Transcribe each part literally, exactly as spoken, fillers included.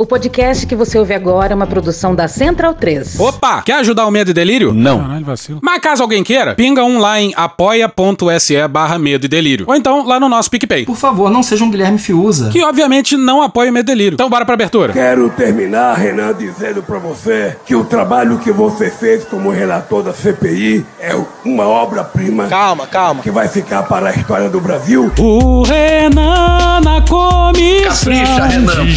O podcast que você ouve agora é uma produção da Central três. Opa! Quer ajudar o Medo e Delírio? Não. Caralho, vacilo. Mas caso alguém queira, pinga um lá em apoia.se barra Medo e Delírio. Ou então lá no nosso PicPay. Por favor, não seja um Guilherme Fiuza. Que obviamente não apoia o Medo e Delírio. Então bora pra abertura. Quero terminar, Renan, dizendo pra você que o trabalho que você fez como relator da C P I é uma obra-prima. Calma, calma. Que vai ficar para a história do Brasil. O Renan na comissão capricha, Renan. De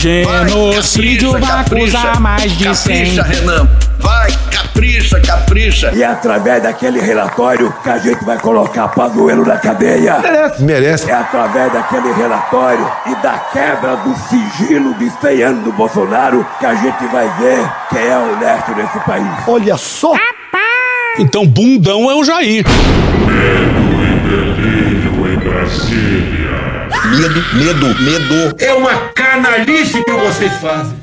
genocídio vai acusar mais de cem. Capricha, Renan. Vai, capricha, capricha. E através daquele relatório que a gente vai colocar Pazuello na cadeia. Merece. Merece. É através daquele relatório e da quebra do sigilo de cem anos do Bolsonaro que a gente vai ver quem é honesto nesse país. Olha só. Rapaz. Então bundão é o Jair. Medo e Delírio em Brasília. Medo, medo, medo. É uma canalice que vocês fazem.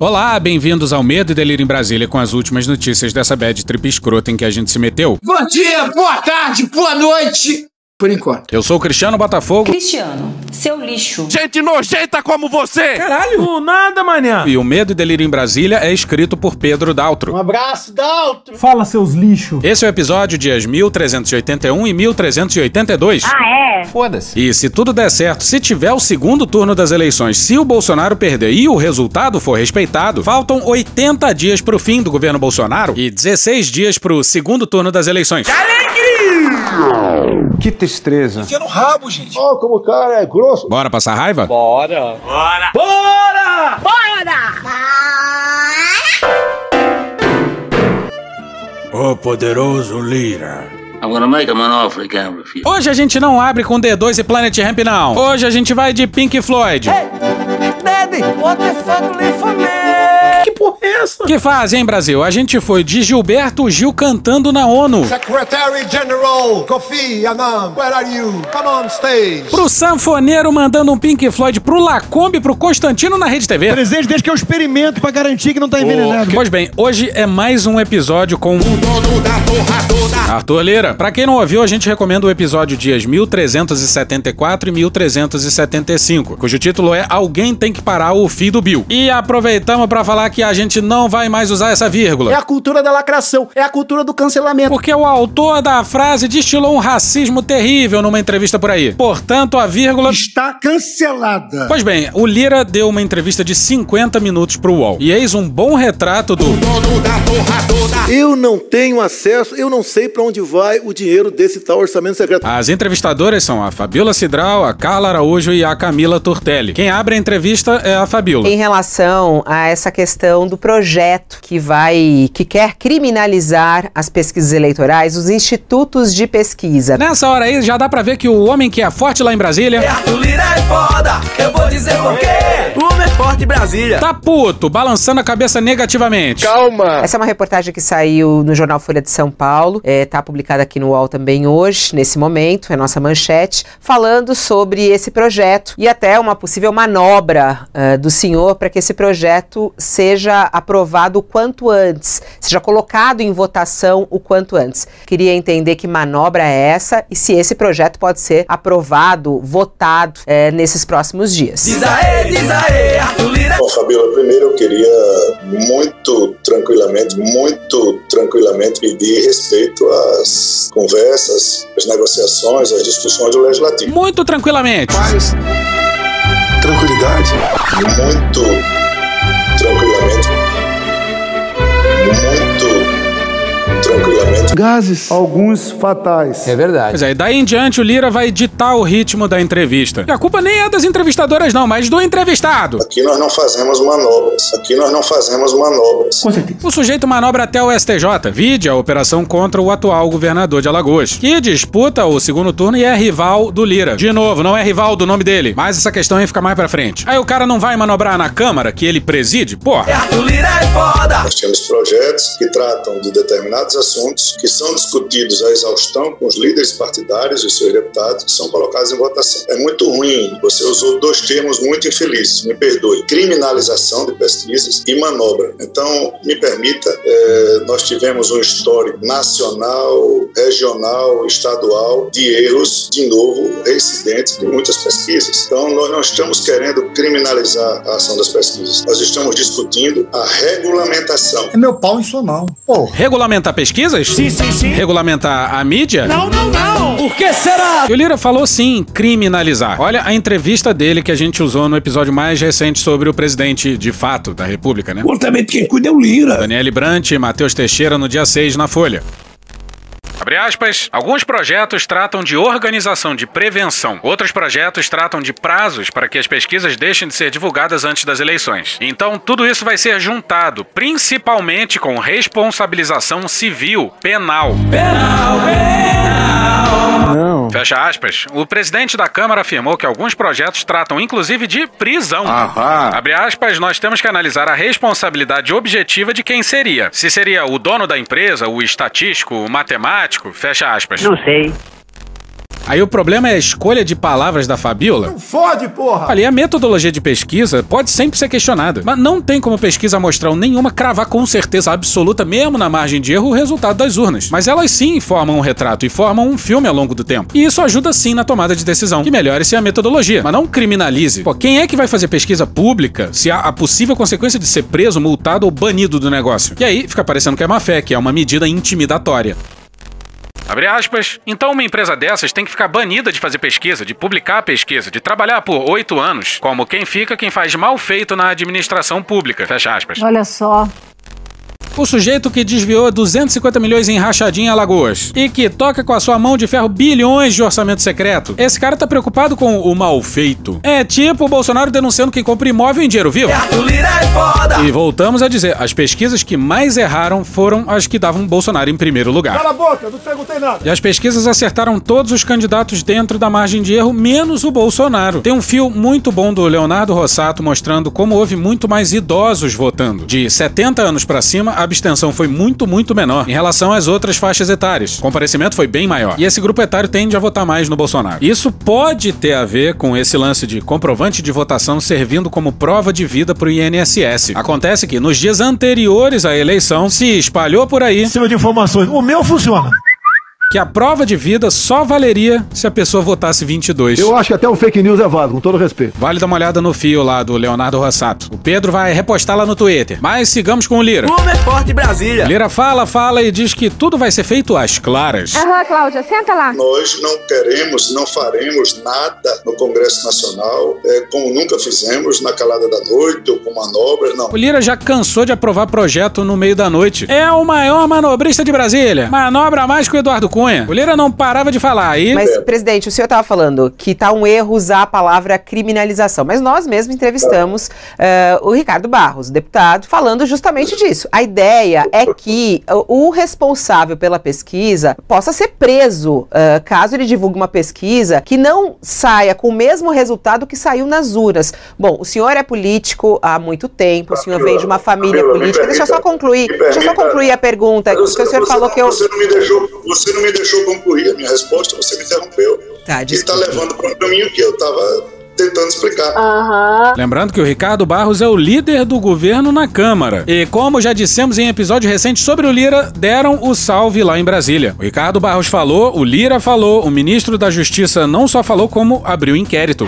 Olá, bem-vindos ao Medo e Delírio em Brasília com as últimas notícias dessa bad trip escrota em que a gente se meteu. Bom dia, boa tarde, boa noite. Por enquanto. Eu sou o Cristiano Botafogo. Cristiano, seu lixo. Gente nojenta como você! Caralho! Não, nada, manhã! E o Medo e Delírio em Brasília é escrito por Pedro Daltro. Um abraço, Daltro! Fala, seus lixos! Esse é o episódio dias mil trezentos e oitenta e um e mil trezentos e oitenta e dois. Ah, é? Foda-se. E se tudo der certo, se tiver o segundo turno das eleições, se o Bolsonaro perder e o resultado for respeitado, faltam oitenta dias pro fim do governo Bolsonaro e dezesseis dias pro segundo turno das eleições. Que tristeza. Enfia no rabo, gente. Ó, oh, como o cara é grosso. Bora passar raiva? Bora. Bora. Bora. Bora. O poderoso Lira. I'm gonna make a manofra again with you. Hoje a gente não abre com D dois e Planet Ramp, não. Hoje a gente vai de Pink Floyd. Hey, Daddy, what the fuck live for me? Que porra é essa? Que faz, hein, Brasil? A gente foi de Gilberto Gil cantando na ONU. Secretary-General Kofi Annan, where are you? Come on stage. Pro sanfoneiro mandando um Pink Floyd pro Lacombe e pro Constantino na Rede T V. Presidente, deixa que eu experimento pra garantir que não tá envenenado. Oh. Pois bem, hoje é mais um episódio com o dono da porra toda, Arthur Lira. Pra quem não ouviu, a gente recomenda o episódio dias mil trezentos e setenta e quatro e mil trezentos e setenta e cinco, cujo título é Alguém Tem Que Parar o Fim do Bill. E aproveitamos pra falar que a gente não vai mais usar essa vírgula. É a cultura da lacração, é a cultura do cancelamento. Porque o autor da frase destilou um racismo terrível numa entrevista por aí. Portanto, a vírgula está cancelada. Pois bem, o Lira deu uma entrevista de cinquenta minutos pro U O L. E eis um bom retrato do dono da porra toda. Eu não tenho acesso, eu não sei pra onde vai o dinheiro desse tal orçamento secreto. As entrevistadoras são a Fabíola Cidral, a Carla Araújo e a Camila Tortelli. Quem abre a entrevista é a Fabíola. Em relação a essa questão do projeto que vai, que quer criminalizar as pesquisas eleitorais, os institutos de pesquisa. Nessa hora aí já dá pra ver que o homem que é forte lá em Brasília é Arthur Lira, é foda, eu vou dizer por quê. O homem é forte em Brasília. Tá puto, balançando a cabeça negativamente. Calma. Essa é uma reportagem que saiu no jornal Folha de São Paulo, é, tá publicada aqui no U O L também hoje, nesse momento, é nossa manchete, falando sobre esse projeto e até uma possível manobra uh, do senhor para que esse projeto seja seja aprovado o quanto antes, seja colocado em votação o quanto antes. Queria entender que manobra é essa e se esse projeto pode ser aprovado, votado é, nesses próximos dias. Diz aê, diz aê, Arthur Lira. Bom, Fabíola, primeiro eu queria muito tranquilamente, muito tranquilamente pedir respeito às conversas, às negociações, às discussões do Legislativo. Muito tranquilamente. Mas, tranquilidade. Muito tranquilamente, muito tranquilamente. Gases, alguns fatais. É verdade. Pois é, daí em diante o Lira vai ditar o ritmo da entrevista. E a culpa nem é das entrevistadoras não, mas do entrevistado. Aqui nós não fazemos manobras. Aqui nós não fazemos manobras. Com certeza. O sujeito manobra até o S T J. Vide a operação contra o atual governador de Alagoas, que disputa o segundo turno e é rival do Lira. De novo, não é rival do nome dele, mas essa questão aí fica mais pra frente. Aí o cara não vai manobrar na Câmara, que ele preside? Porra. É, o Lira é foda. Nós temos projetos que tratam de determinados assuntos assuntos que são discutidos à exaustão com os líderes partidários e seus deputados que são colocados em votação. É muito ruim, você usou dois termos muito infelizes, me perdoe, criminalização de pesquisas e manobra. Então, me permita, é, nós tivemos um histórico nacional, regional, estadual de erros, de novo, reincidentes de muitas pesquisas. Então, nós não estamos querendo criminalizar a ação das pesquisas, nós estamos discutindo a regulamentação. É meu pau em sua mão. Oh. Regulamentar pesquisas? Sim, sim, sim. Regulamentar a mídia? Não, não, não. Por que será? E o Lira falou sim, criminalizar. Olha a entrevista dele que a gente usou no episódio mais recente sobre o presidente de fato da República, né? Bom, também quem cuida é o Lira. Daniele Brant e Matheus Teixeira no dia seis na Folha. Abre aspas, alguns projetos tratam de organização de prevenção. Outros projetos tratam de prazos para que as pesquisas deixem de ser divulgadas antes das eleições. Então, tudo isso vai ser juntado, principalmente com responsabilização civil, penal. Penal, penal. Não. Fecha aspas. O presidente da Câmara afirmou que alguns projetos tratam, inclusive, de prisão. Aham. Abre aspas, nós temos que analisar a responsabilidade objetiva de quem seria. Se seria o dono da empresa, o estatístico, o matemático, fecha aspas. Não sei. Aí o problema é a escolha de palavras da Fabíola. Não fode, porra! Ali, a metodologia de pesquisa pode sempre ser questionada, mas não tem como pesquisa amostral nenhuma cravar com certeza absoluta, mesmo na margem de erro, o resultado das urnas. Mas elas sim formam um retrato e formam um filme ao longo do tempo. E isso ajuda sim na tomada de decisão, que melhore-se a metodologia, mas não criminalize. Pô, quem é que vai fazer pesquisa pública se há a possível consequência de ser preso, multado ou banido do negócio? E aí fica parecendo que é má fé, que é uma medida intimidatória. Abre aspas, então uma empresa dessas tem que ficar banida de fazer pesquisa, de publicar a pesquisa, de trabalhar por oito anos, como quem fica quem faz mal feito na administração pública, fecha aspas. Olha só. O sujeito que desviou duzentos e cinquenta milhões em rachadinha em Alagoas e que toca com a sua mão de ferro bilhões de orçamento secreto. Esse cara tá preocupado com o mal feito. É tipo o Bolsonaro denunciando quem compra imóvel em dinheiro vivo. E voltamos a dizer, as pesquisas que mais erraram foram as que davam Bolsonaro em primeiro lugar. Cala a boca, eu não perguntei nada. E as pesquisas acertaram todos os candidatos dentro da margem de erro, menos o Bolsonaro. Tem um fio muito bom do Leonardo Rossato mostrando como houve muito mais idosos votando. De setenta anos pra cima, a abstenção foi muito, muito menor em relação às outras faixas etárias. O comparecimento foi bem maior. E esse grupo etário tende a votar mais no Bolsonaro. Isso pode ter a ver com esse lance de comprovante de votação servindo como prova de vida pro I N S S. Acontece que, nos dias anteriores à eleição, se espalhou por aí... Em cima de informações. O meu funciona. Que a prova de vida só valeria se a pessoa votasse vinte e dois. Eu acho que até o fake news é válido, com todo respeito. Vale dar uma olhada no fio lá do Leonardo Rossato. O Pedro vai repostar lá no Twitter. Mas sigamos com o Lira. Como é forte Brasília. Lira fala, fala e diz que tudo vai ser feito às claras. Aham, Cláudia, senta lá. Nós não queremos, não faremos nada no Congresso Nacional, é, como nunca fizemos, na calada da noite ou com manobras, não. O Lira já cansou de aprovar projeto no meio da noite. É o maior manobrista de Brasília. Manobra mais que o Eduardo Cunha. O Lira não parava de falar aí. Mas, presidente, o senhor estava falando que tá um erro usar a palavra criminalização. Mas nós mesmos entrevistamos uh, o Ricardo Barros, deputado, falando justamente disso. A ideia é que o responsável pela pesquisa possa ser preso uh, caso ele divulgue uma pesquisa que não saia com o mesmo resultado que saiu nas urnas. Bom, o senhor é político há muito tempo, o senhor vem de uma família política. Deixa eu só concluir, deixa eu só concluir a pergunta. Porque o senhor falou que eu... Você não me deixou, você não me deixou concluir a minha resposta, você me interrompeu. Tá, e está levando para um caminho que eu estava tentando explicar. Uhum. Lembrando que o Ricardo Barros é o líder do governo na Câmara. E como já dissemos em episódio recente sobre o Lira, deram o salve lá em Brasília. O Ricardo Barros falou, o Lira falou, o ministro da Justiça não só falou como abriu inquérito.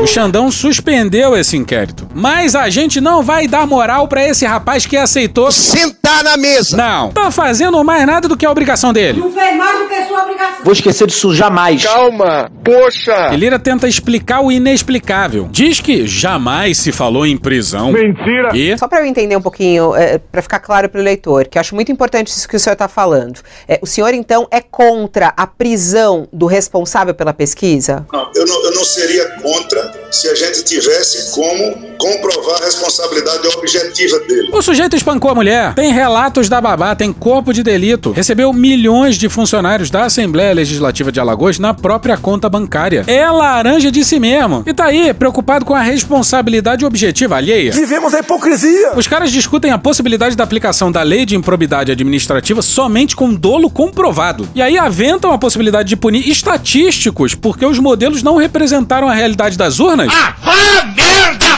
O Xandão suspendeu esse inquérito. Mas a gente não vai dar moral pra esse rapaz que aceitou sentar na mesa. Não. Tá fazendo mais nada do que a obrigação dele. Não fez mais do que a sua obrigação. Vou esquecer disso jamais. Calma. Poxa. E Lira tenta explicar o inexplicável. Diz que jamais se falou em prisão. Mentira. E... Só pra eu entender um pouquinho, é, pra ficar claro pro leitor, que eu acho muito importante isso que o senhor tá falando. É, o senhor, então, é contra a prisão do responsável pela pesquisa? Não, eu não, eu não seria contra... se a gente tivesse como comprovar a responsabilidade objetiva dele. O sujeito espancou a mulher, tem relatos da babá, tem corpo de delito, recebeu milhões de funcionários da Assembleia Legislativa de Alagoas na própria conta bancária. É laranja de si mesmo. E tá aí, preocupado com a responsabilidade objetiva alheia. Vivemos a hipocrisia. Os caras discutem a possibilidade da aplicação da lei de improbidade administrativa somente com dolo comprovado. E aí aventam a possibilidade de punir estatísticos porque os modelos não representaram a realidade das urnas. Ah, ah merda!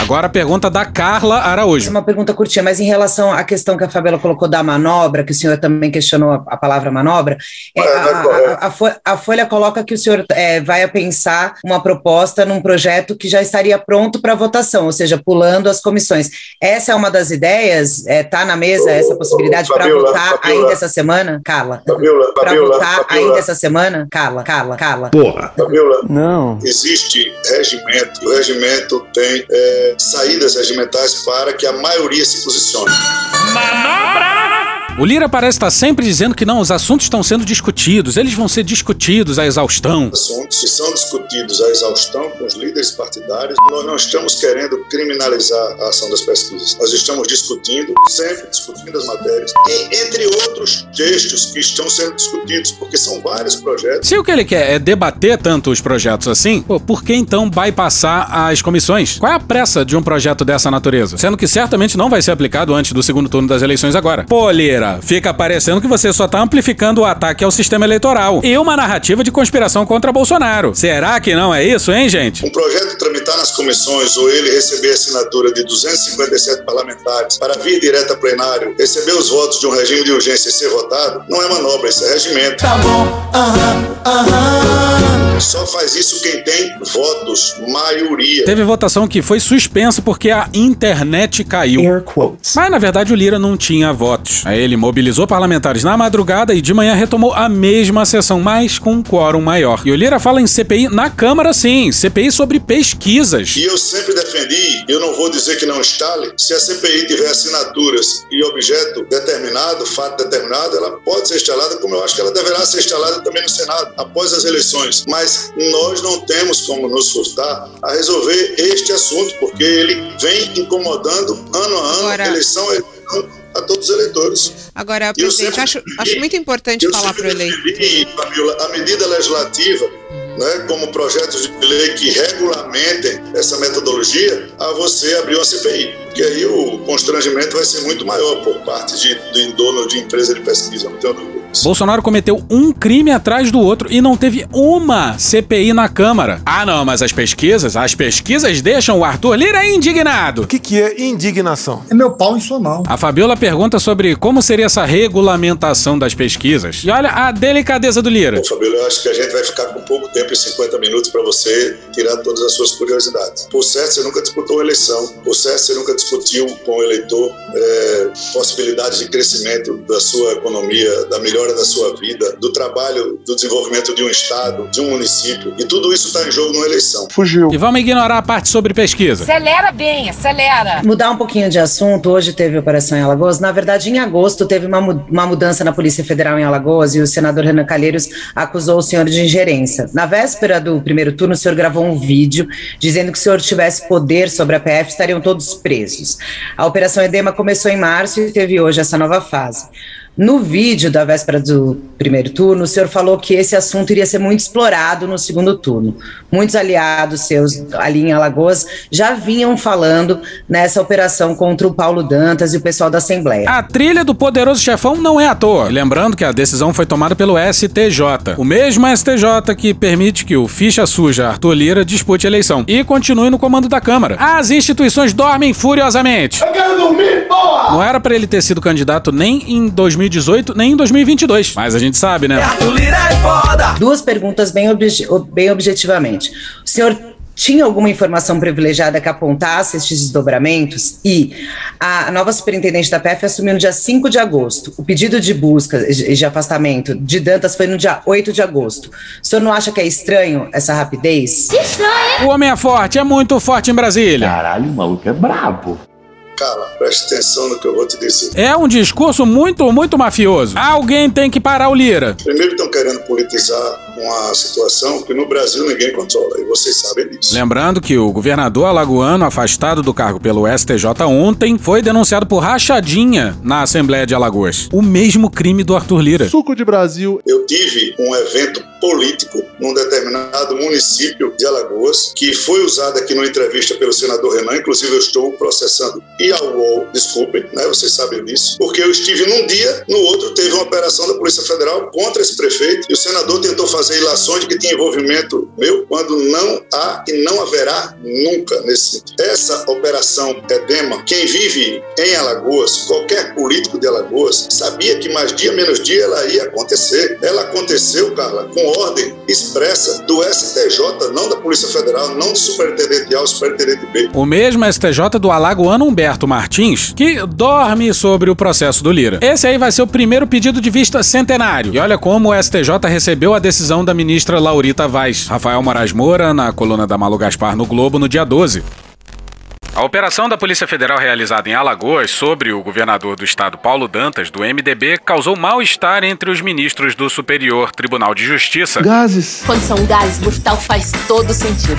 Agora a pergunta da Carla Araújo. Uma pergunta curtinha, mas em relação à questão que a Fabíola colocou da manobra, que o senhor também questionou a, a palavra manobra, é, a, a, a, a Folha coloca que o senhor é, vai a pensar uma proposta num projeto que já estaria pronto para votação, ou seja, pulando as comissões. Essa é uma das ideias? Está é, na mesa essa possibilidade para votar Fabíola, ainda essa semana? Carla. Para votar Fabíola. ainda essa semana? Carla, Carla, Carla. Porra. Fabíola, não. Existe regimento, o regimento tem... É... saídas regimentais para que a maioria se posicione. Manobra! O Lira parece estar sempre dizendo que não, os assuntos estão sendo discutidos, eles vão ser discutidos à exaustão. Assuntos que são discutidos à exaustão com os líderes partidários. Nós não estamos querendo criminalizar a ação das pesquisas. Nós estamos discutindo, sempre discutindo as matérias. E entre outros textos que estão sendo discutidos, porque são vários projetos. Se o que ele quer é debater tanto os projetos assim, pô, por que então bypassar as comissões? Qual é a pressa de um projeto dessa natureza? Sendo que certamente não vai ser aplicado antes do segundo turno das eleições agora. Pô, Lira, fica parecendo que você só tá amplificando o ataque ao sistema eleitoral e uma narrativa de conspiração contra Bolsonaro. Será que não é isso, hein, gente? Um projeto tramitar nas comissões ou ele receber a assinatura de duzentos e cinquenta e sete parlamentares para vir direto a plenário, receber os votos de um regime de urgência e ser votado, não é manobra, isso é regimento. Tá bom, aham, aham. Só faz isso quem tem votos, maioria. Teve votação que foi suspensa porque a internet caiu. Air quotes. Mas, na verdade, o Lira não tinha votos. Aí ele mobilizou parlamentares na madrugada e de manhã retomou a mesma sessão, mas com um quórum maior. E o Lira fala em C P I na Câmara, sim, C P I sobre pesquisas. E eu sempre defendi, eu não vou dizer que não instale, se a C P I tiver assinaturas e objeto determinado, fato determinado, ela pode ser instalada, como eu acho que ela deverá ser instalada também no Senado, após as eleições. Mas nós não temos como nos furtar a resolver este assunto, porque ele vem incomodando ano a ano, Bora. eleição a eleição, a todos os eleitores. Agora, presidente, acho, acho muito importante falar para o eleitor. A medida legislativa, né, como projetos de lei que regulamentem essa metodologia, a você abrir uma C P I. Porque aí o constrangimento vai ser muito maior por parte de, de dono de empresa de pesquisa, não tenho dúvida. Bolsonaro cometeu um crime atrás do outro e não teve uma C P I na Câmara. Ah, não, mas as pesquisas, as pesquisas deixam o Arthur Lira indignado. O que, que é indignação? É meu pau em sua mão. A Fabíola pergunta sobre como seria essa regulamentação das pesquisas. E olha a delicadeza do Lira. Bom, Fabíola, eu acho que a gente vai ficar com pouco tempo e cinquenta minutos para você tirar todas as suas curiosidades. Por certo, você nunca disputou uma eleição. Por certo, você nunca discutiu com o eleitor é, possibilidades de crescimento da sua economia, da melhor da sua vida, do trabalho, do desenvolvimento de um estado, de um município. E tudo isso está em jogo numa eleição. Fugiu. E vamos ignorar a parte sobre pesquisa. Acelera bem, acelera. Mudar um pouquinho de assunto, hoje teve operação em Alagoas. Na verdade, em agosto, teve uma, uma mudança na Polícia Federal em Alagoas e o senador Renan Calheiros acusou o senhor de ingerência. Na véspera do primeiro turno, o senhor gravou um vídeo dizendo que se o senhor tivesse poder sobre a P F, estariam todos presos. A operação Edema começou em março e teve hoje essa nova fase. No vídeo da véspera do primeiro turno, o senhor falou que esse assunto iria ser muito explorado no segundo turno. Muitos aliados seus ali em Alagoas já vinham falando nessa operação contra o Paulo Dantas e o pessoal da Assembleia. A trilha do poderoso chefão não é à toa. Lembrando que a decisão foi tomada pelo S T J. O mesmo S T J que permite que o ficha suja Arthur Lira dispute a eleição e continue no comando da Câmara. As instituições dormem furiosamente. Eu quero dormir, porra! Não era pra ele ter sido candidato nem em dois mil e dezoito nem em dois mil e vinte e dois. Mas a gente sabe, né? Duas perguntas bem, obje- bem objetivamente. O senhor tinha alguma informação privilegiada que apontasse estes desdobramentos? E a nova superintendente da P F assumiu no dia cinco de agosto. O pedido de busca e de afastamento de Dantas foi no dia oito de agosto. O senhor não acha que é estranho essa rapidez? Que estranho! O homem é forte, é muito forte em Brasília. Caralho, o maluco é brabo. Cara, presta atenção no que eu vou te dizer. É um discurso muito, muito mafioso. Alguém tem que parar o Lira. Primeiro estão querendo politizar uma situação que no Brasil ninguém controla, e vocês sabem disso. Lembrando que o governador alagoano, afastado do cargo pelo S T J ontem, foi denunciado por rachadinha na Assembleia de Alagoas. O mesmo crime do Arthur Lira. Suco de Brasil. Eu tive um evento político num determinado município de Alagoas, que foi usado aqui numa entrevista pelo senador Renan, inclusive eu estou processando e a U O L, desculpem, né, vocês sabem disso, porque eu estive num dia, no outro teve uma operação da Polícia Federal contra esse prefeito e o senador tentou fazer ilações de que tinha envolvimento meu, quando não há e não haverá nunca nesse sentido. Essa operação Edema, quem vive em Alagoas, qualquer político de Alagoas, sabia que mais dia menos dia ela ia acontecer. Ela aconteceu, Carla, com ordem expressa do S T J, não da Polícia Federal, não do superintendente A, o superintendente B. O mesmo S T J do alagoano Humberto Martins, que dorme sobre o processo do Lira. Esse aí vai ser o primeiro pedido de vista centenário. E olha como o S T J recebeu a decisão da ministra Laurita Vaz. Rafael Moraes Moura, na coluna da Malu Gaspar no Globo, no dia doze. A operação da Polícia Federal realizada em Alagoas sobre o governador do estado Paulo Dantas, do M D B, causou mal-estar entre os ministros do Superior Tribunal de Justiça. Gases. Quando são gases, brutal faz todo sentido.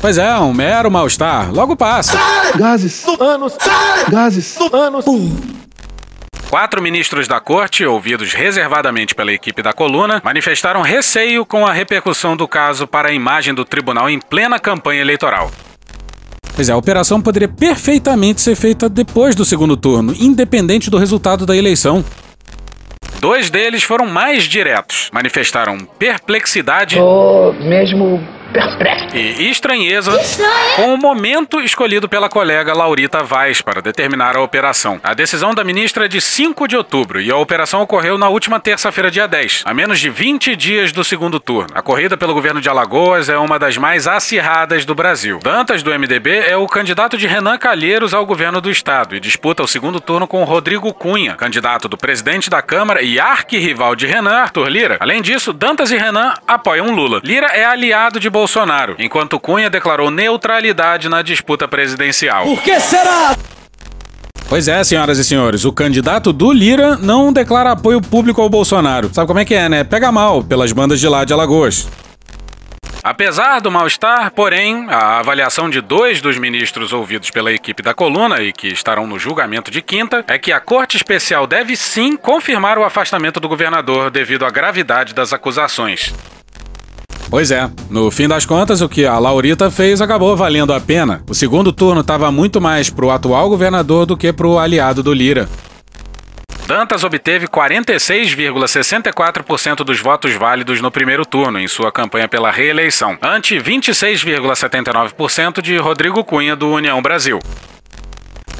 Pois é, um mero mal-estar. Logo passa. Sai! Gases. No anos. Sai! Gases. No anos. Pum. Quatro ministros da corte, ouvidos reservadamente pela equipe da coluna, manifestaram receio com a repercussão do caso para a imagem do tribunal em plena campanha eleitoral. Pois é, a operação poderia perfeitamente ser feita depois do segundo turno, independente do resultado da eleição. Dois deles foram mais diretos. Manifestaram perplexidade... Ou mesmo... E estranheza com o momento escolhido pela colega Laurita Vaz para determinar a operação. A decisão da ministra é de cinco de outubro e a operação ocorreu na última terça-feira, dia dez, a menos de vinte dias do segundo turno. A corrida pelo governo de Alagoas é uma das mais acirradas do Brasil. Dantas, do M D B, é o candidato de Renan Calheiros ao governo do estado e disputa o segundo turno com Rodrigo Cunha, candidato do presidente da Câmara e arquirrival de Renan, Arthur Lira. Além disso, Dantas e Renan apoiam Lula. Lira é aliado de Bolsonaro. Bolsonaro, enquanto Cunha declarou neutralidade na disputa presidencial. Por que será? Pois é, senhoras e senhores, o candidato do Lira não declara apoio público ao Bolsonaro. Sabe como é que é, né? Pega mal pelas bandas de lá de Alagoas. Apesar do mal-estar, porém, a avaliação de dois dos ministros ouvidos pela equipe da coluna e que estarão no julgamento de quinta é que a Corte Especial deve sim confirmar o afastamento do governador devido à gravidade das acusações. Pois é, no fim das contas, o que a Laurita fez acabou valendo a pena. O segundo turno estava muito mais pro atual governador do que pro aliado do Lira. Dantas obteve quarenta e seis vírgula sessenta e quatro por cento dos votos válidos no primeiro turno em sua campanha pela reeleição, ante vinte e seis vírgula setenta e nove por cento de Rodrigo Cunha, do União Brasil.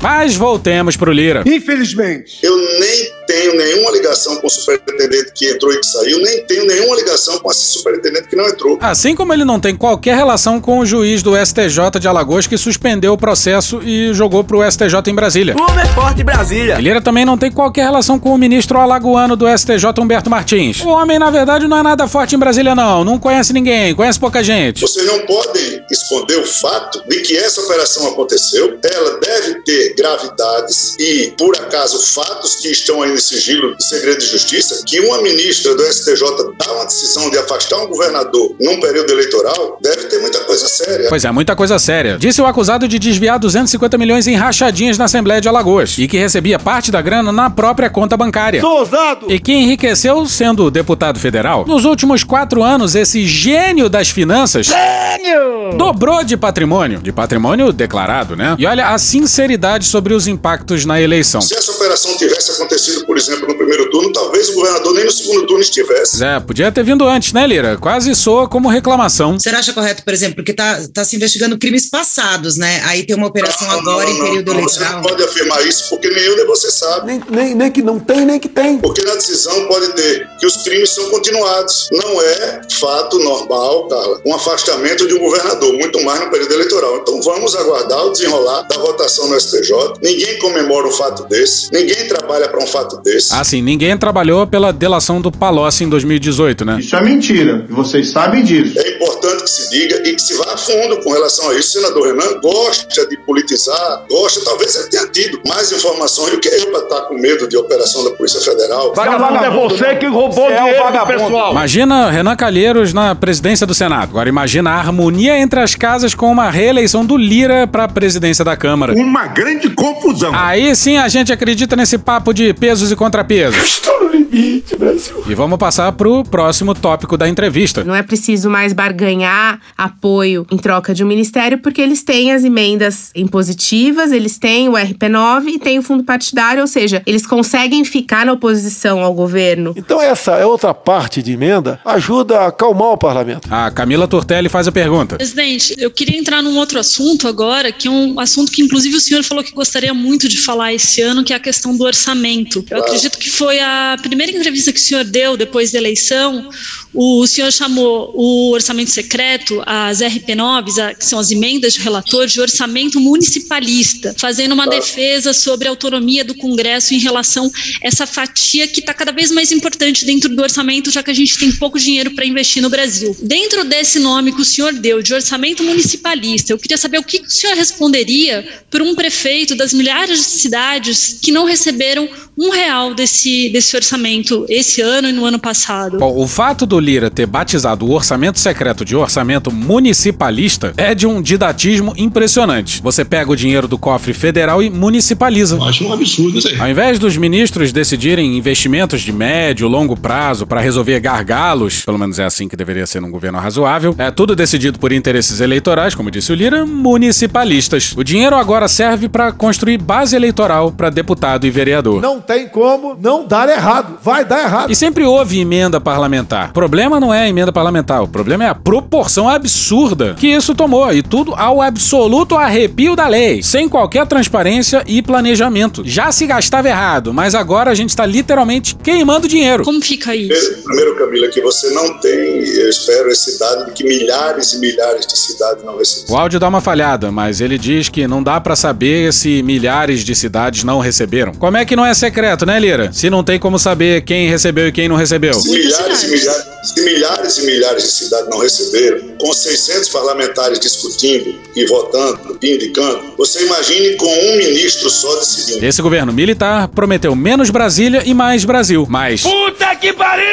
Mas voltemos pro Lira. Infelizmente, eu nem tenho nenhuma ligação com o superintendente que entrou e que saiu, nem tenho nenhuma ligação com esse superintendente que não entrou. Assim como ele não tem qualquer relação com o juiz do S T J de Alagoas que suspendeu o processo e jogou pro S T J em Brasília. O homem é forte em Brasília. Lira também não tem qualquer relação com o ministro alagoano do S T J, Humberto Martins. O homem, na verdade, não é nada forte em Brasília, não. Não conhece ninguém, conhece pouca gente. Vocês não podem esconder o fato de que essa operação aconteceu. Ela deve ter gravidades e, por acaso, fatos que estão aí no sigilo de segredo de justiça, que uma ministra do S T J dá uma decisão de afastar um governador num período eleitoral, deve ter muita coisa séria. Pois é, muita coisa séria. Disse o acusado de desviar duzentos e cinquenta milhões em rachadinhas na Assembleia de Alagoas e que recebia parte da grana na própria conta bancária. Sou ousado! E que enriqueceu sendo deputado federal. Nos últimos quatro anos, esse gênio das finanças... Gênio! Dobrou de patrimônio. De patrimônio declarado, né? E olha a sinceridade sobre os impactos na eleição. Se essa operação tivesse acontecido, por exemplo, no primeiro turno, talvez o governador nem no segundo turno estivesse. É, podia ter vindo antes, né, Lira? Quase soa como reclamação. Você acha correto, por exemplo, porque tá, tá se investigando crimes passados, né? Aí tem uma operação não, agora não, não, em período não, eleitoral. Você não pode afirmar isso porque nem eu nem você sabe. Nem, nem, nem que não tem, nem que tem. Porque na decisão pode ter que os crimes são continuados. Não é fato normal, Carla, um afastamento de um governador, muito mais no período eleitoral. Então vamos aguardar o desenrolar da votação no S T J. Ninguém comemora um fato desse, ninguém trabalha para um fato fato desse. Ah, sim, ninguém trabalhou pela delação do Palocci em dois mil e dezoito, né? Isso é mentira, vocês sabem disso. É importante que se diga e que se vá a fundo com relação a isso. O senador Renan gosta de politizar, gosta, talvez ele tenha tido mais informações do que eu para estar com medo de operação da Polícia Federal. Vagabundo, é você que roubou é dinheiro do pessoal. Imagina Renan Calheiros na presidência do Senado. Agora imagina a harmonia entre as casas com uma reeleição do Lira para a presidência da Câmara. Uma grande confusão. Aí sim a gente acredita nesse papo de pesos e contrapesos. Estou no limite, Brasil. E vamos passar pro próximo tópico da entrevista. Não é preciso mais barganhar apoio em troca de um ministério, porque eles têm as emendas impositivas, eles têm o R P nove e têm o fundo partidário, ou seja, eles conseguem ficar na oposição ao governo. Então essa é outra parte de emenda, ajuda a acalmar o parlamento. A Camila Tortelli faz a pergunta. Presidente, eu queria entrar num outro assunto agora, que é um assunto que inclusive o senhor falou que gostaria muito de falar esse ano, que é a questão do orçamento. Eu acredito que foi a primeira entrevista que o senhor deu depois da eleição, o senhor chamou o orçamento secreto, as R P nove, que são as emendas de relator, de orçamento municipalista, fazendo uma defesa sobre a autonomia do Congresso em relação a essa fatia que está cada vez mais importante dentro do orçamento, já que a gente tem pouco dinheiro para investir no Brasil. Dentro desse nome que o senhor deu, de orçamento municipalista, eu queria saber o que o senhor responderia por um prefeito das milhares de cidades que não receberam um real desse, desse orçamento esse ano e no ano passado. Bom, o fato do Lira ter batizado o orçamento secreto de orçamento municipalista é de um didatismo impressionante. Você pega o dinheiro do cofre federal e municipaliza. Eu acho um absurdo isso aí. Ao invés dos ministros decidirem investimentos de médio, longo prazo para resolver gargalos, pelo menos é assim que deveria ser num governo razoável, é tudo decidido por interesses eleitorais, como disse o Lira, municipalistas. O dinheiro agora serve para construir base eleitoral para deputado e vereador. Não tem como não dar errado. Vai dar errado. E sempre houve emenda parlamentar. O problema não é a emenda parlamentar, o problema é a proporção absurda que isso tomou, e tudo ao absoluto arrepio da lei, sem qualquer transparência e planejamento. Já se gastava errado, mas agora a gente está literalmente queimando dinheiro. Como fica isso? Primeiro, Camila, que você não tem, eu espero, esse dado de que milhares e milhares de cidades não receberam. O áudio dá uma falhada, mas ele diz que não dá pra saber se milhares de cidades não receberam. Como é que não é secreto, né, Lira? Se não tem como saber quem recebeu e quem não recebeu. Se milhares e milhares, se milhares e milhares de cidades não receberam, com seiscentos parlamentares discutindo e votando e indicando, você imagine com um ministro só decidindo. Esse governo militar prometeu menos Brasília e mais Brasil, mas... Puta que pariu!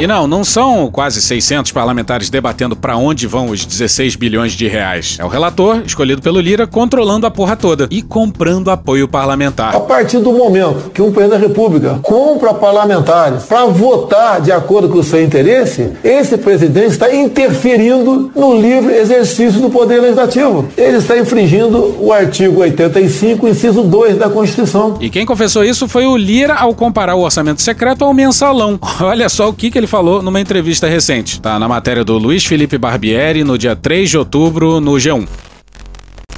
E não, não são quase seiscentos parlamentares debatendo pra onde vão os dezesseis bilhões de reais. É o relator, escolhido pelo Lira, controlando a porra toda e comprando apoio parlamentar. A partir do momento que um presidente da República compra parlamentares pra votar de acordo com o seu interesse, esse presidente está interferindo no livre exercício do poder legislativo. Ele está infringindo o artigo oitenta e cinco, inciso dois da Constituição. E quem confessou isso foi o Lira ao comparar o orçamento secreto ao mensalão. Olha só o que, que ele falou numa entrevista recente. Tá na matéria do Luiz Felipe Barbieri, no dia três de outubro, no G um.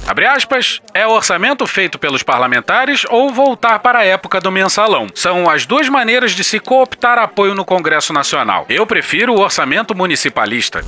Abre aspas, é orçamento feito pelos parlamentares ou voltar para a época do mensalão. São as duas maneiras de se cooptar apoio no Congresso Nacional. Eu prefiro o orçamento municipalista.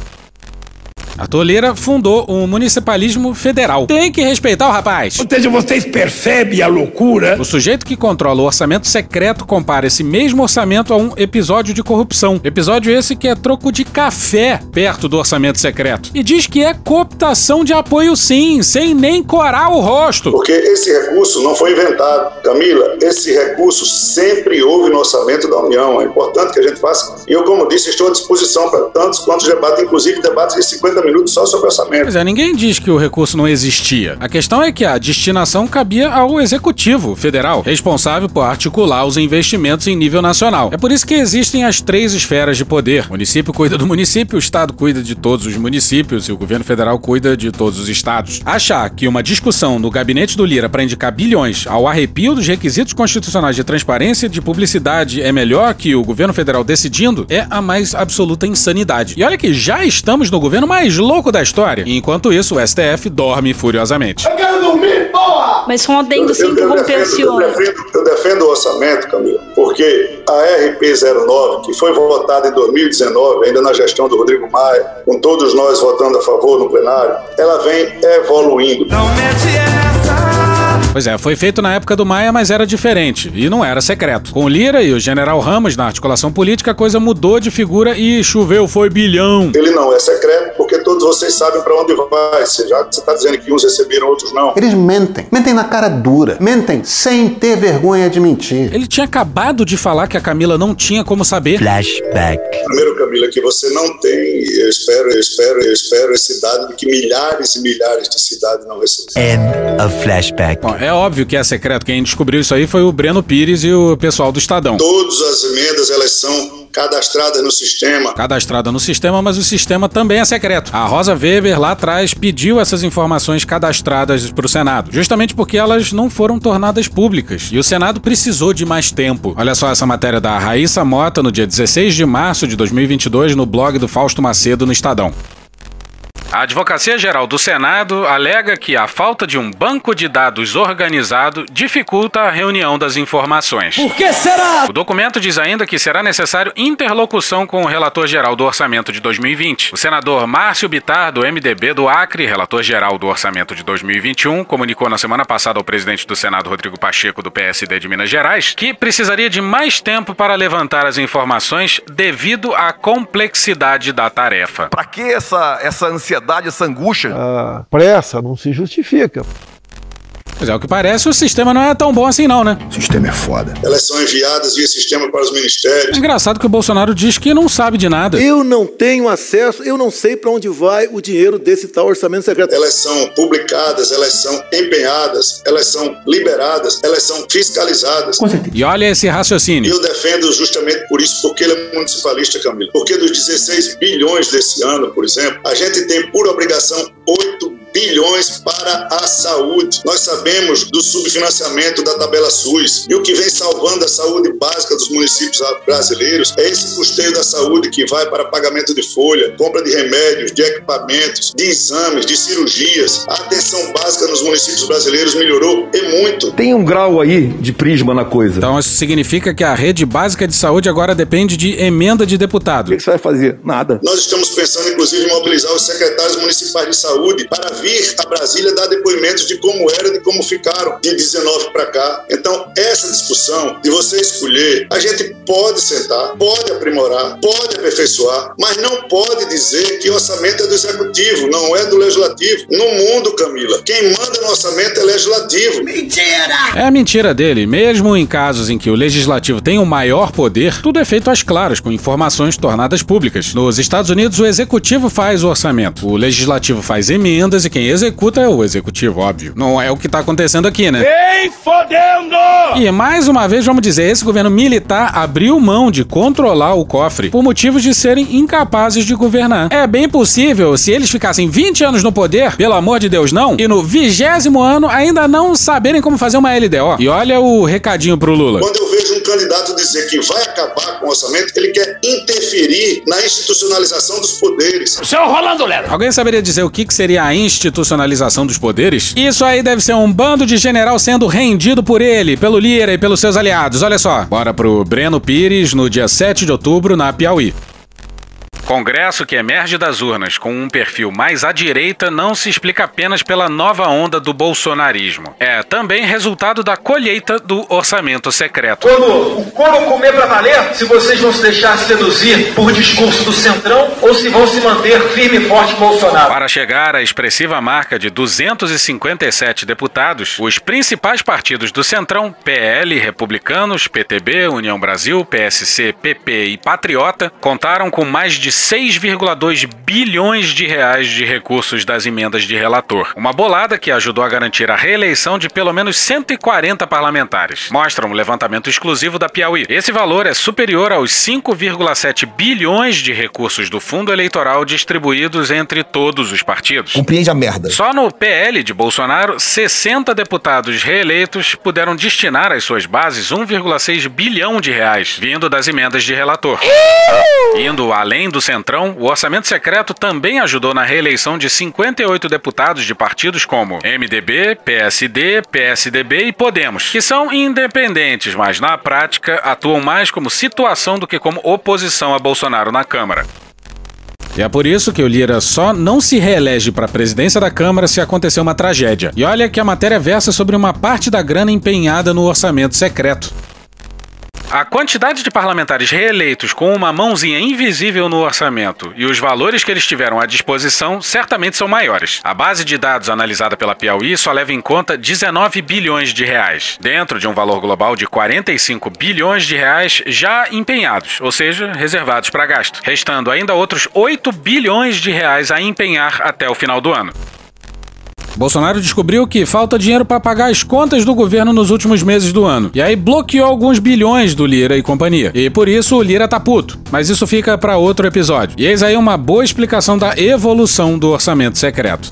A Toleira fundou o municipalismo federal. Tem que respeitar o rapaz. Ou seja, vocês percebem a loucura? O sujeito que controla o orçamento secreto compara esse mesmo orçamento a um episódio de corrupção. Episódio esse que é troco de café perto do orçamento secreto. E diz que é cooptação de apoio sim, sem nem corar o rosto. Porque esse recurso não foi inventado. Camila, esse recurso sempre houve no orçamento da União. É importante que a gente faça. E eu, como disse, estou à disposição para tantos quantos debates, inclusive debates de cinquenta minutos só sobre orçamento. Pois é, ninguém diz que o recurso não existia. A questão é que a destinação cabia ao Executivo Federal, responsável por articular os investimentos em nível nacional. É por isso que existem as três esferas de poder. O município cuida do município, o Estado cuida de todos os municípios e o governo federal cuida de todos os estados. Achar que uma discussão no gabinete do Lira para indicar bilhões ao arrepio dos requisitos constitucionais de transparência e de publicidade é melhor que o governo federal decidindo é a mais absoluta insanidade. E olha que já estamos no governo mais louco da história. Enquanto isso, o S T F dorme furiosamente. Eu quero dormir, porra! Mas só um adendo sem interromper o senhor. Eu defendo, eu defendo o orçamento, Camila, porque a R P zero nove, que foi votada em dois mil e dezenove, ainda na gestão do Rodrigo Maia, com todos nós votando a favor no plenário, ela vem evoluindo. Não mete essa... Pois é, foi feito na época do Maia, mas era diferente e não era secreto. Com Lira e o General Ramos na articulação política, a coisa mudou de figura e choveu, foi bilhão. Ele não é secreto porque todos vocês sabem para onde vai. Você já está dizendo que uns receberam, outros não. Eles mentem. Mentem na cara dura. Mentem sem ter vergonha de mentir. Ele tinha acabado de falar que a Camila não tinha como saber. Flashback. Primeiro, Camila, que você não tem, eu espero, eu espero, eu espero esse dado de que milhares e milhares de cidades não receberam. End of flashback. Bom, é óbvio que é secreto. Quem descobriu isso aí foi o Breno Pires e o pessoal do Estadão. Todas as emendas, elas são cadastradas no sistema. Cadastrada no sistema, mas o sistema também é secreto. A Rosa Weber, lá atrás, pediu essas informações cadastradas para o Senado, justamente porque elas não foram tornadas públicas. E o Senado precisou de mais tempo. Olha só essa matéria da Raíssa Mota, no dia dezesseis de março de dois mil e vinte e dois, no blog do Fausto Macedo, no Estadão. A Advocacia-Geral do Senado alega que a falta de um banco de dados organizado dificulta a reunião das informações. Por que será? O documento diz ainda que será necessário interlocução com o relator-geral do Orçamento de dois mil e vinte. O senador Márcio Bittar, do M D B do Acre, relator-geral do Orçamento de dois mil e vinte e um, comunicou na semana passada ao presidente do Senado, Rodrigo Pacheco, do P S D de Minas Gerais, que precisaria de mais tempo para levantar as informações devido à complexidade da tarefa. Para que essa, essa ansiedade? Essa angústia. A pressa não se justifica. Pois é, o que parece, o sistema não é tão bom assim não, né? O sistema é foda. Elas são enviadas via sistema para os ministérios. É engraçado que o Bolsonaro diz que não sabe de nada. Eu não tenho acesso, eu não sei para onde vai o dinheiro desse tal orçamento secreto. Elas são publicadas, elas são empenhadas, elas são liberadas, elas são fiscalizadas. Com certeza. E olha esse raciocínio. Eu defendo justamente por isso, porque ele é municipalista, Camilo. Porque dos dezesseis bilhões desse ano, por exemplo, a gente tem por obrigação oito bilhões para a saúde. Nós sabemos do subfinanciamento da tabela SUS. E o que vem salvando a saúde básica dos municípios brasileiros é esse custeio da saúde que vai para pagamento de folha, compra de remédios, de equipamentos, de exames, de cirurgias. A atenção básica nos municípios brasileiros melhorou e muito. Tem um grau aí de prisma na coisa. Então isso significa que a rede básica de saúde agora depende de emenda de deputado. O que você vai fazer? Nada. Nós estamos pensando, inclusive, em mobilizar os secretários municipais de saúde para vir a Brasília dar depoimentos de como era, de como ficaram de dezenove para cá. Então, essa discussão de você escolher, a gente pode sentar, pode aprimorar, pode aperfeiçoar, mas não pode dizer que o orçamento é do executivo, não é do legislativo. No mundo, Camila, quem manda no orçamento é legislativo. Mentira! É a mentira dele. Mesmo em casos em que o legislativo tem o maior poder, tudo é feito às claras, com informações tornadas públicas. Nos Estados Unidos, o executivo faz o orçamento, o legislativo faz emendas e quem executa é o executivo, óbvio. Não é o que tá acontecendo aqui, né? Vem fodendo! E mais uma vez, vamos dizer, esse governo militar abriu mão de controlar o cofre por motivos de serem incapazes de governar. É bem possível, se eles ficassem vinte anos no poder, pelo amor de Deus não, e no vigésimo ano ainda não saberem como fazer uma L D O. E olha o recadinho pro Lula. Quando eu vejo um candidato dizer que vai acabar com o orçamento, ele quer interferir na institucionalização dos poderes. O senhor Rolando Lera. Alguém saberia dizer o que, que seria a institucionalização? Institucionalização dos poderes? Isso aí deve ser um bando de general sendo rendido por ele, pelo Lira e pelos seus aliados. Olha só. Bora pro Breno Pires no dia sete de outubro na Piauí. Congresso que emerge das urnas com um perfil mais à direita não se explica apenas pela nova onda do bolsonarismo. É também resultado da colheita do orçamento secreto. Quando o couro comer pra valer, se vocês vão se deixar seduzir por discurso do Centrão ou se vão se manter firme e forte Bolsonaro. Para chegar à expressiva marca de duzentos e cinquenta e sete deputados, os principais partidos do Centrão, P L, Republicanos, P T B, União Brasil, P S C, P P e Patriota, contaram com mais de seis vírgula dois bilhões de reais de recursos das emendas de relator. Uma bolada que ajudou a garantir a reeleição de pelo menos cento e quarenta parlamentares. Mostra um levantamento exclusivo da Piauí. Esse valor é superior aos cinco vírgula sete bilhões de recursos do fundo eleitoral distribuídos entre todos os partidos. Compreende a merda. Só no P L de Bolsonaro, sessenta deputados reeleitos puderam destinar às suas bases um vírgula seis bilhão de reais, vindo das emendas de relator. Indo além do Centrão, o orçamento secreto também ajudou na reeleição de cinquenta e oito deputados de partidos como M D B, P S D, P S D B e Podemos, que são independentes, mas na prática atuam mais como situação do que como oposição a Bolsonaro na Câmara. E é por isso que o Lira só não se reelege para a presidência da Câmara se acontecer uma tragédia. E olha que a matéria versa sobre uma parte da grana empenhada no orçamento secreto. A quantidade de parlamentares reeleitos com uma mãozinha invisível no orçamento e os valores que eles tiveram à disposição certamente são maiores. A base de dados analisada pela Piauí só leva em conta dezenove bilhões de reais, dentro de um valor global de quarenta e cinco bilhões de reais já empenhados, ou seja, reservados para gasto, restando ainda outros oito bilhões de reais a empenhar até o final do ano. Bolsonaro descobriu que falta dinheiro para pagar as contas do governo nos últimos meses do ano. E aí bloqueou alguns bilhões do Lira e companhia. E por isso o Lira tá puto. Mas isso fica para outro episódio. E eis aí uma boa explicação da evolução do orçamento secreto.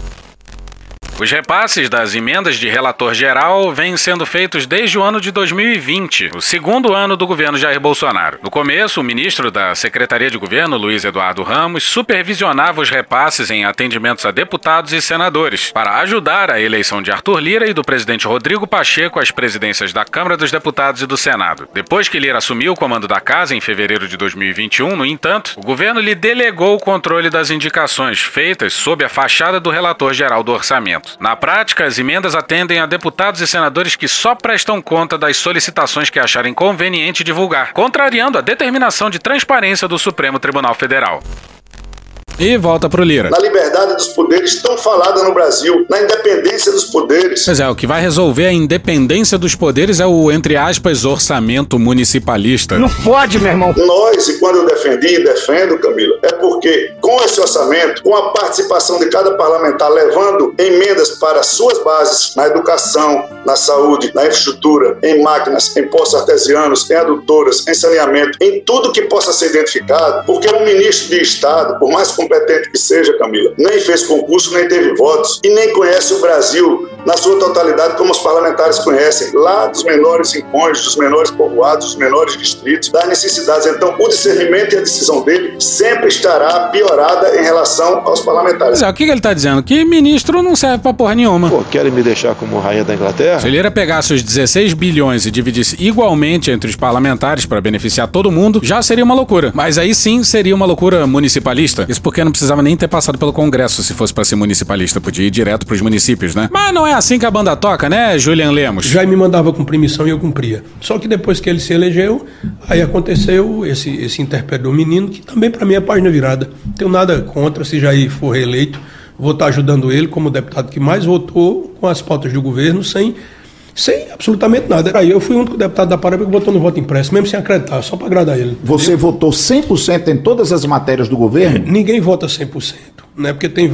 Os repasses das emendas de relator geral vêm sendo feitos desde o ano de dois mil e vinte, o segundo ano do governo Jair Bolsonaro. No começo, o ministro da Secretaria de Governo, Luiz Eduardo Ramos, supervisionava os repasses em atendimentos a deputados e senadores, para ajudar a eleição de Arthur Lira e do presidente Rodrigo Pacheco às presidências da Câmara dos Deputados e do Senado. Depois que Lira assumiu o comando da casa em fevereiro de dois mil e vinte e um, no entanto, o governo lhe delegou o controle das indicações feitas sob a fachada do relator geral do orçamento. Na prática, as emendas atendem a deputados e senadores que só prestam conta das solicitações que acharem conveniente divulgar, contrariando a determinação de transparência do Supremo Tribunal Federal. E volta pro Lira. Na liberdade dos poderes tão falada no Brasil, na independência dos poderes. Pois é, o que vai resolver a independência dos poderes é o, entre aspas, orçamento municipalista. Não pode, meu irmão. Nós, e quando eu defendi e defendo, Camila, é porque com esse orçamento, com a participação de cada parlamentar levando emendas para suas bases, na educação, na saúde, na infraestrutura, em máquinas, em poços artesianos, em adutoras, em saneamento, em tudo que possa ser identificado, porque um ministro de Estado, por mais competente que seja, Camila, nem fez concurso, nem teve votos e nem conhece o Brasil na sua totalidade como os parlamentares conhecem, lá dos menores rincões, dos menores povoados, dos menores distritos, das necessidades. Então, o discernimento e a decisão dele sempre estará piorada em relação aos parlamentares. Mas, o que ele está dizendo? Que ministro não serve pra porra nenhuma. Pô, querem me deixar como rainha da Inglaterra? Se Lira pegasse os dezesseis bilhões e dividisse igualmente entre os parlamentares para beneficiar todo mundo, já seria uma loucura. Mas aí sim seria uma loucura municipalista. Isso porque não precisava nem ter passado pelo Congresso se fosse pra ser municipalista. Podia ir direto pros municípios, né? Mas não é assim que a banda toca, né, Julian Lemos? Já me mandava cumprir missão e eu cumpria. Só que depois que ele se elegeu, aí aconteceu esse, esse interpério do menino, que também pra mim é página virada. Não tenho nada contra, se Jair for reeleito, vou estar ajudando ele como deputado que mais votou com as pautas do governo, sem, sem absolutamente nada. Aí eu fui o único deputado da Paraíba que votou no voto impresso, mesmo sem acreditar, só pra agradar ele. Você entendeu? Votou cem por cento em todas as matérias do governo? Ninguém vota cem por cento, né? Porque tem,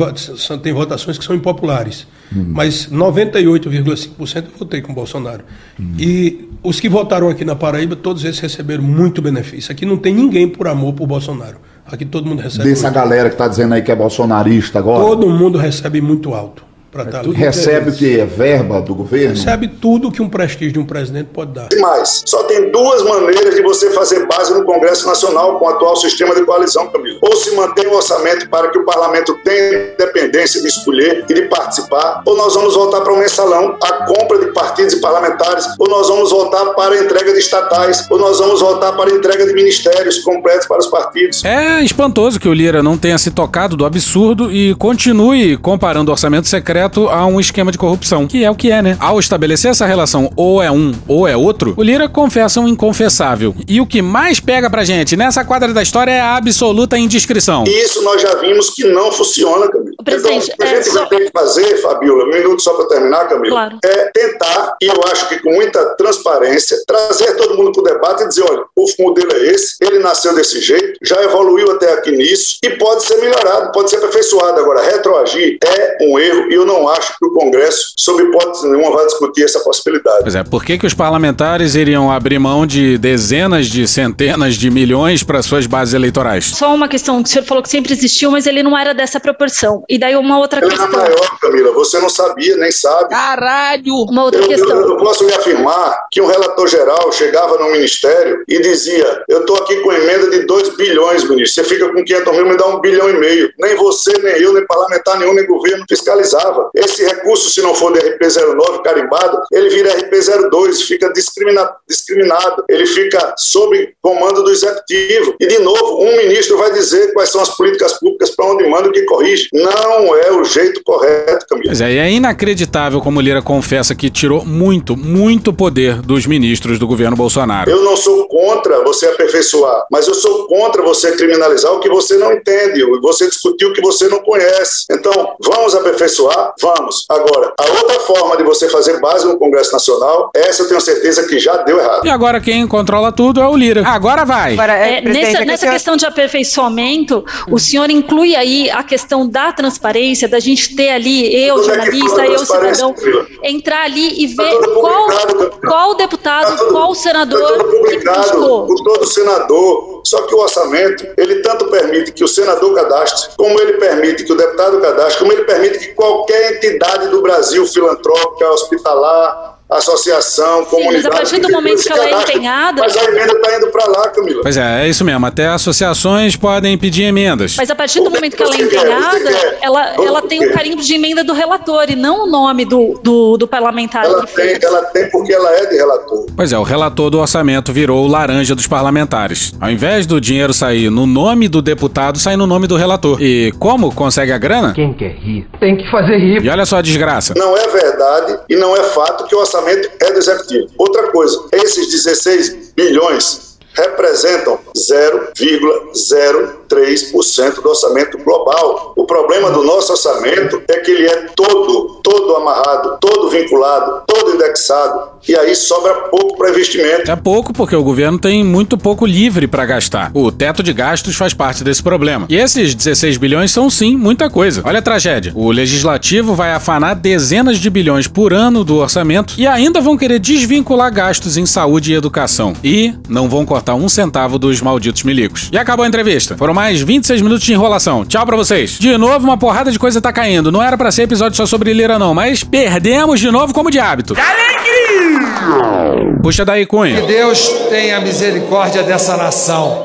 tem votações que são impopulares. Mas noventa e oito vírgula cinco por cento eu votei com o Bolsonaro. Hum. E os que votaram aqui na Paraíba, todos eles receberam muito benefício. Aqui não tem ninguém por amor por Bolsonaro. Aqui todo mundo recebe. Dessa muito. Galera que está dizendo aí que é bolsonarista agora? Todo mundo recebe muito alto. Pra tá recebe o que? É verba do governo? Recebe tudo que um prestígio de um presidente pode dar. E mais, só tem duas maneiras de você fazer base no Congresso Nacional com o atual sistema de coalizão, Camilo. Ou se mantém o orçamento para que o parlamento tenha independência de escolher e de participar, ou nós vamos voltar para o mensalão, a compra de partidos e parlamentares, ou nós vamos voltar para a entrega de estatais, ou nós vamos voltar para a entrega de ministérios completos para os partidos. É espantoso que o Lira não tenha se tocado do absurdo e continue comparando o orçamento secreto a um esquema de corrupção, que é o que é, né? Ao estabelecer essa relação ou é um ou é outro, o Lira confessa um inconfessável. E o que mais pega pra gente nessa quadra da história é a absoluta indiscrição. Isso nós já vimos que não funciona, Camila. Presidente, então, o que é, a gente só... tem que fazer, Fabíola, um minuto só pra terminar, Camila, claro. É tentar, e eu acho que com muita transparência, trazer todo mundo pro debate e dizer, olha, o modelo é esse, ele nasceu desse jeito, já evoluiu até aqui nisso, e pode ser melhorado, pode ser aperfeiçoado. Agora, retroagir é um erro, e eu não não acho que o Congresso, sob hipótese nenhuma, vai discutir essa possibilidade. Pois é, por que que os parlamentares iriam abrir mão de dezenas, de centenas de milhões para suas bases eleitorais? Só uma questão, que o senhor falou que sempre existiu, mas ele não era dessa proporção. E daí uma outra questão. Ele era maior, Camila, você não sabia, nem sabe. Caralho! Uma outra eu, questão. Eu, eu posso me afirmar que um relator geral chegava no ministério e dizia, eu estou aqui com emenda de dois bilhões, ministro, você fica com quinhentos mil, me dá um bilhão e meio. Nem você, nem eu, nem parlamentar nenhum, nem governo fiscalizava. carimbava. Esse recurso, se não for de R P zero nove carimbado, ele vira R P zero dois, fica discriminado, ele fica sob comando do executivo. E, de novo, um ministro vai dizer quais são as políticas públicas, para onde manda e quem corrige. Não é o jeito correto, Camila. Pois é, e é inacreditável como Lira confessa que tirou muito, muito poder dos ministros do governo Bolsonaro. Eu não sou contra você aperfeiçoar, mas eu sou contra você criminalizar o que você não entende, você discutir o que você não conhece. Então, vamos aperfeiçoar? Vamos. Agora, a outra forma de você fazer base no Congresso Nacional, essa eu tenho certeza que já deu errado. E agora quem controla tudo é o Lira. Agora vai. Agora, é, é, nessa é que nessa senhora... questão de aperfeiçoamento, o senhor inclui aí a questão da transparência, da gente ter ali, eu, tudo jornalista, é eu, cidadão, entrar ali e ver tá qual, qual deputado, tá tudo, qual senador tá publicado por todo senador. Só que o orçamento, ele tanto permite que o senador cadastre, como ele permite que o deputado cadastre, como ele permite que qualquer entidade do Brasil, filantrópica, hospitalar, associação, comunidade... Sim, mas a partir do momento que ela é empenhada... Mas a emenda está indo para lá, Camila. Pois é, é isso mesmo. Até associações podem pedir emendas. Mas a partir do momento que ela é empenhada, ela, ela tem um carimbo de emenda do relator e não o nome do, do, do parlamentar. Ela tem, ela tem porque ela é de relator. Pois é, o relator do orçamento virou o laranja dos parlamentares. Ao invés do dinheiro sair no nome do deputado, sai no nome do relator. E como consegue a grana? Quem quer rir, tem que fazer rir. E olha só a desgraça. Não é verdade e não é fato que o orçamento é do executivo. Outra coisa, esses dezesseis bilhões representam zero vírgula zero três por cento do orçamento global. O problema do nosso orçamento é que ele é todo, todo amarrado, todo vinculado, todo indexado. E aí sobra pouco para investimento. É pouco porque o governo tem muito pouco livre para gastar. O teto de gastos faz parte desse problema. E esses dezesseis bilhões são, sim, muita coisa. Olha a tragédia. O legislativo vai afanar dezenas de bilhões por ano do orçamento e ainda vão querer desvincular gastos em saúde e educação. E não vão cortar um centavo dos malditos milicos. E acabou a entrevista. Foram mais vinte e seis minutos de enrolação. Tchau pra vocês. De novo, uma porrada de coisa tá caindo. Não era pra ser episódio só sobre Lira, não, mas perdemos de novo como de hábito. Alegria! Puxa daí, Cunha. Que Deus tenha misericórdia dessa nação.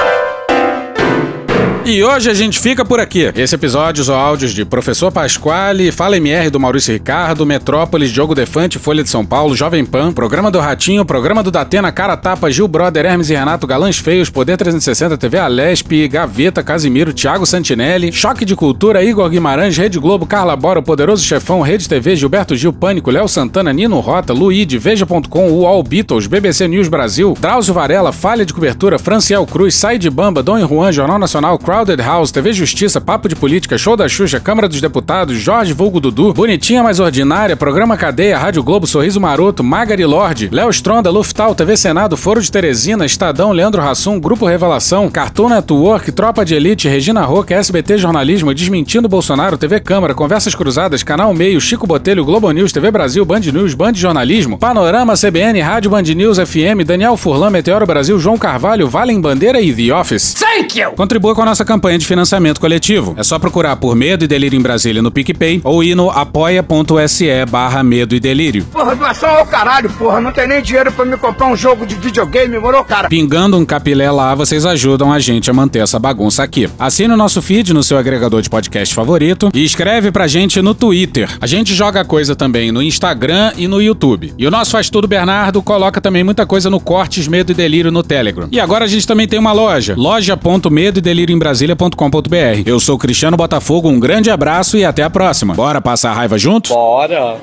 E hoje a gente fica por aqui. Esse episódio usou áudios de Professor Pasquale, Fala M R do Maurício Ricardo, Metrópolis, Diogo Defante, Folha de São Paulo, Jovem Pan, Programa do Ratinho, Programa do Datena, Cara Tapa, Gil Brother, Hermes e Renato, Galãs Feios, Poder trezentos e sessenta, T V Alesp, Gaveta, Casimiro, Thiago Santinelli, Choque de Cultura, Igor Guimarães, Rede Globo, Carla Bora, Poderoso Chefão, Rede T V, Gilberto Gil, Pânico, Léo Santana, Nino Rota, Luíde, Veja ponto com, U O L, Beatles, B B C News Brasil, Drauzio Varela, Falha de Cobertura, Franciel Cruz, Sai de Bamba, Dom e Juan, Jornal Nacional, Crowded House, T V Justiça, Papo de Política, Show da Xuxa, Câmara dos Deputados, Jorge Vulgo Dudu, Bonitinha Mais Ordinária, Programa Cadeia, Rádio Globo, Sorriso Maroto, Magari Lorde, Léo Stronda, Luftal, T V Senado, Foro de Teresina, Estadão, Leandro Hassum, Grupo Revelação, Cartoon Network, Tropa de Elite, Regina Roca, S B T Jornalismo, Desmentindo Bolsonaro, T V Câmara, Conversas Cruzadas, Canal Meio, Chico Botelho, Globo News, T V Brasil, Band News, Band Jornalismo, Panorama, C B N, Rádio Band News, F M, Daniel Furlan, Meteoro Brasil, João Carvalho, Valem Bandeira e The Office. Thank you! Contribua com a nossa campanha de financiamento coletivo. É só procurar por Medo e Delírio em Brasília no PicPay ou ir no apoia.se barra Medo e Delírio. Porra, doação ao caralho, porra. Não tem nem dinheiro pra me comprar um jogo de videogame, moro, cara? Pingando um capilé lá, vocês ajudam a gente a manter essa bagunça aqui. Assine o nosso feed no seu agregador de podcast favorito e escreve pra gente no Twitter. A gente joga coisa também no Instagram e no YouTube. E o nosso Faz Tudo Bernardo coloca também muita coisa no Cortes Medo e Delírio no Telegram. E agora a gente também tem uma loja. loja ponto medo Medo e Delírio em Brasília ponto com ponto b r. Eu sou Cristiano Botafogo, um grande abraço e até a próxima. Bora passar a raiva juntos? Bora!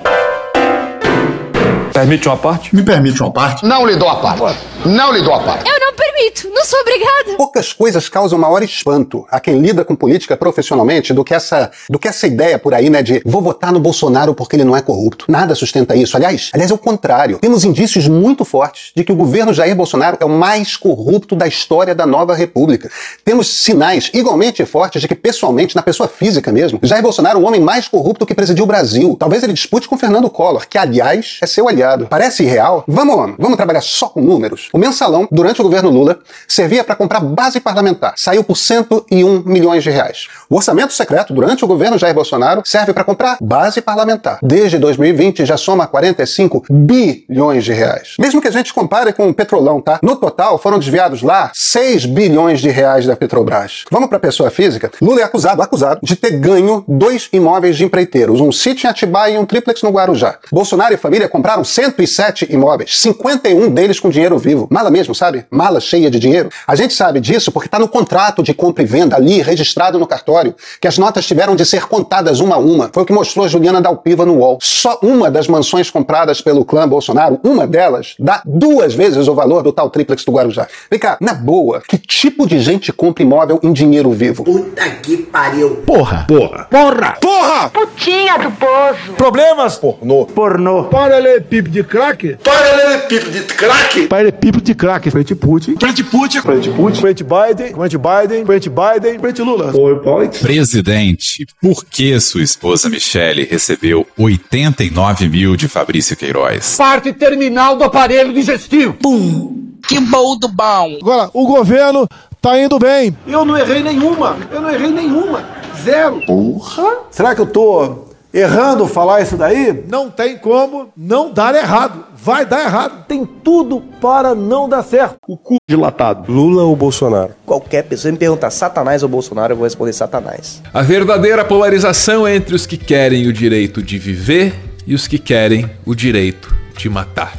Permite uma parte? Me permite uma parte? Não lhe dou a parte. Bora. Não lhe dou a parte. Eu não permito, não sou obrigada. Poucas coisas causam maior espanto a quem lida com política profissionalmente do que essa, do que essa ideia por aí, né, de vou votar no Bolsonaro porque ele não é corrupto. Nada sustenta isso. Aliás, aliás, é o contrário. Temos indícios muito fortes de que o governo Jair Bolsonaro é o mais corrupto da história da nova república. Temos sinais igualmente fortes de que, pessoalmente, na pessoa física mesmo, Jair Bolsonaro é o homem mais corrupto que presidiu o Brasil. Talvez ele dispute com Fernando Collor, que, aliás, é seu aliado. Parece irreal? Vamos, vamos trabalhar só com números. O mensalão, durante o governo Lula, Lula servia para comprar base parlamentar. Saiu por cento e um milhões de reais. O orçamento secreto durante o governo Jair Bolsonaro serve para comprar base parlamentar. Desde dois mil e vinte já soma quarenta e cinco bilhões de reais. Mesmo que a gente compare com o Petrolão, tá? No total foram desviados lá seis bilhões de reais da Petrobras. Vamos para a pessoa física? Lula é acusado, acusado de ter ganho dois imóveis de empreiteiros, um sítio em Atibaia e um triplex no Guarujá. Bolsonaro e família compraram cento e sete imóveis, cinquenta e um deles com dinheiro vivo. Mala mesmo, sabe? Mala cheia de dinheiro. A gente sabe disso porque está no contrato de compra e venda ali, registrado no cartório, que as notas tiveram de ser contadas uma a uma. Foi o que mostrou Juliana Dalpiva no U O L. Só uma das mansões compradas pelo clã Bolsonaro, uma delas, dá duas vezes o valor do tal triplex do Guarujá. Vem cá, na boa, que tipo de gente compra imóvel em dinheiro vivo? Puta que pariu. Porra. Porra. Porra. Porra. Putinha do Bozo. Problemas. Pornô. Pornô. Paralelepípedo de craque. Paralelepípedo de craque. Paralelepípedo de craque. Frente Putin. Frente Putin. Frente Putin. Frente Biden. Frente Biden. Frente Biden. Frente Lula. PowerPoint. Presidente, por que sua esposa Michele recebeu oitenta e nove mil de Fabrício Queiroz? Parte terminal do aparelho digestivo. Pum. Que bom do bom. Agora, o governo tá indo bem. Eu não errei nenhuma. Eu não errei nenhuma. Zero. Porra. Será que eu tô errando falar isso daí? Não tem como não dar errado. Vai dar errado. Tem tudo para não dar certo. O cu dilatado. Lula ou Bolsonaro? Qualquer pessoa me perguntar Satanás ou Bolsonaro, eu vou responder Satanás. A verdadeira polarização é entre os que querem o direito de viver e os que querem o direito de matar.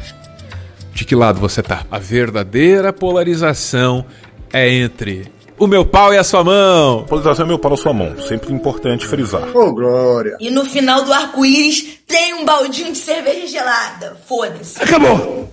De que lado você tá? A verdadeira polarização é entre o meu pau e a sua mão. Polarização é meu pau e a sua mão. Sempre importante frisar. Ô, glória. E no final do arco-íris tem um baldinho de cerveja gelada. Foda-se. Acabou.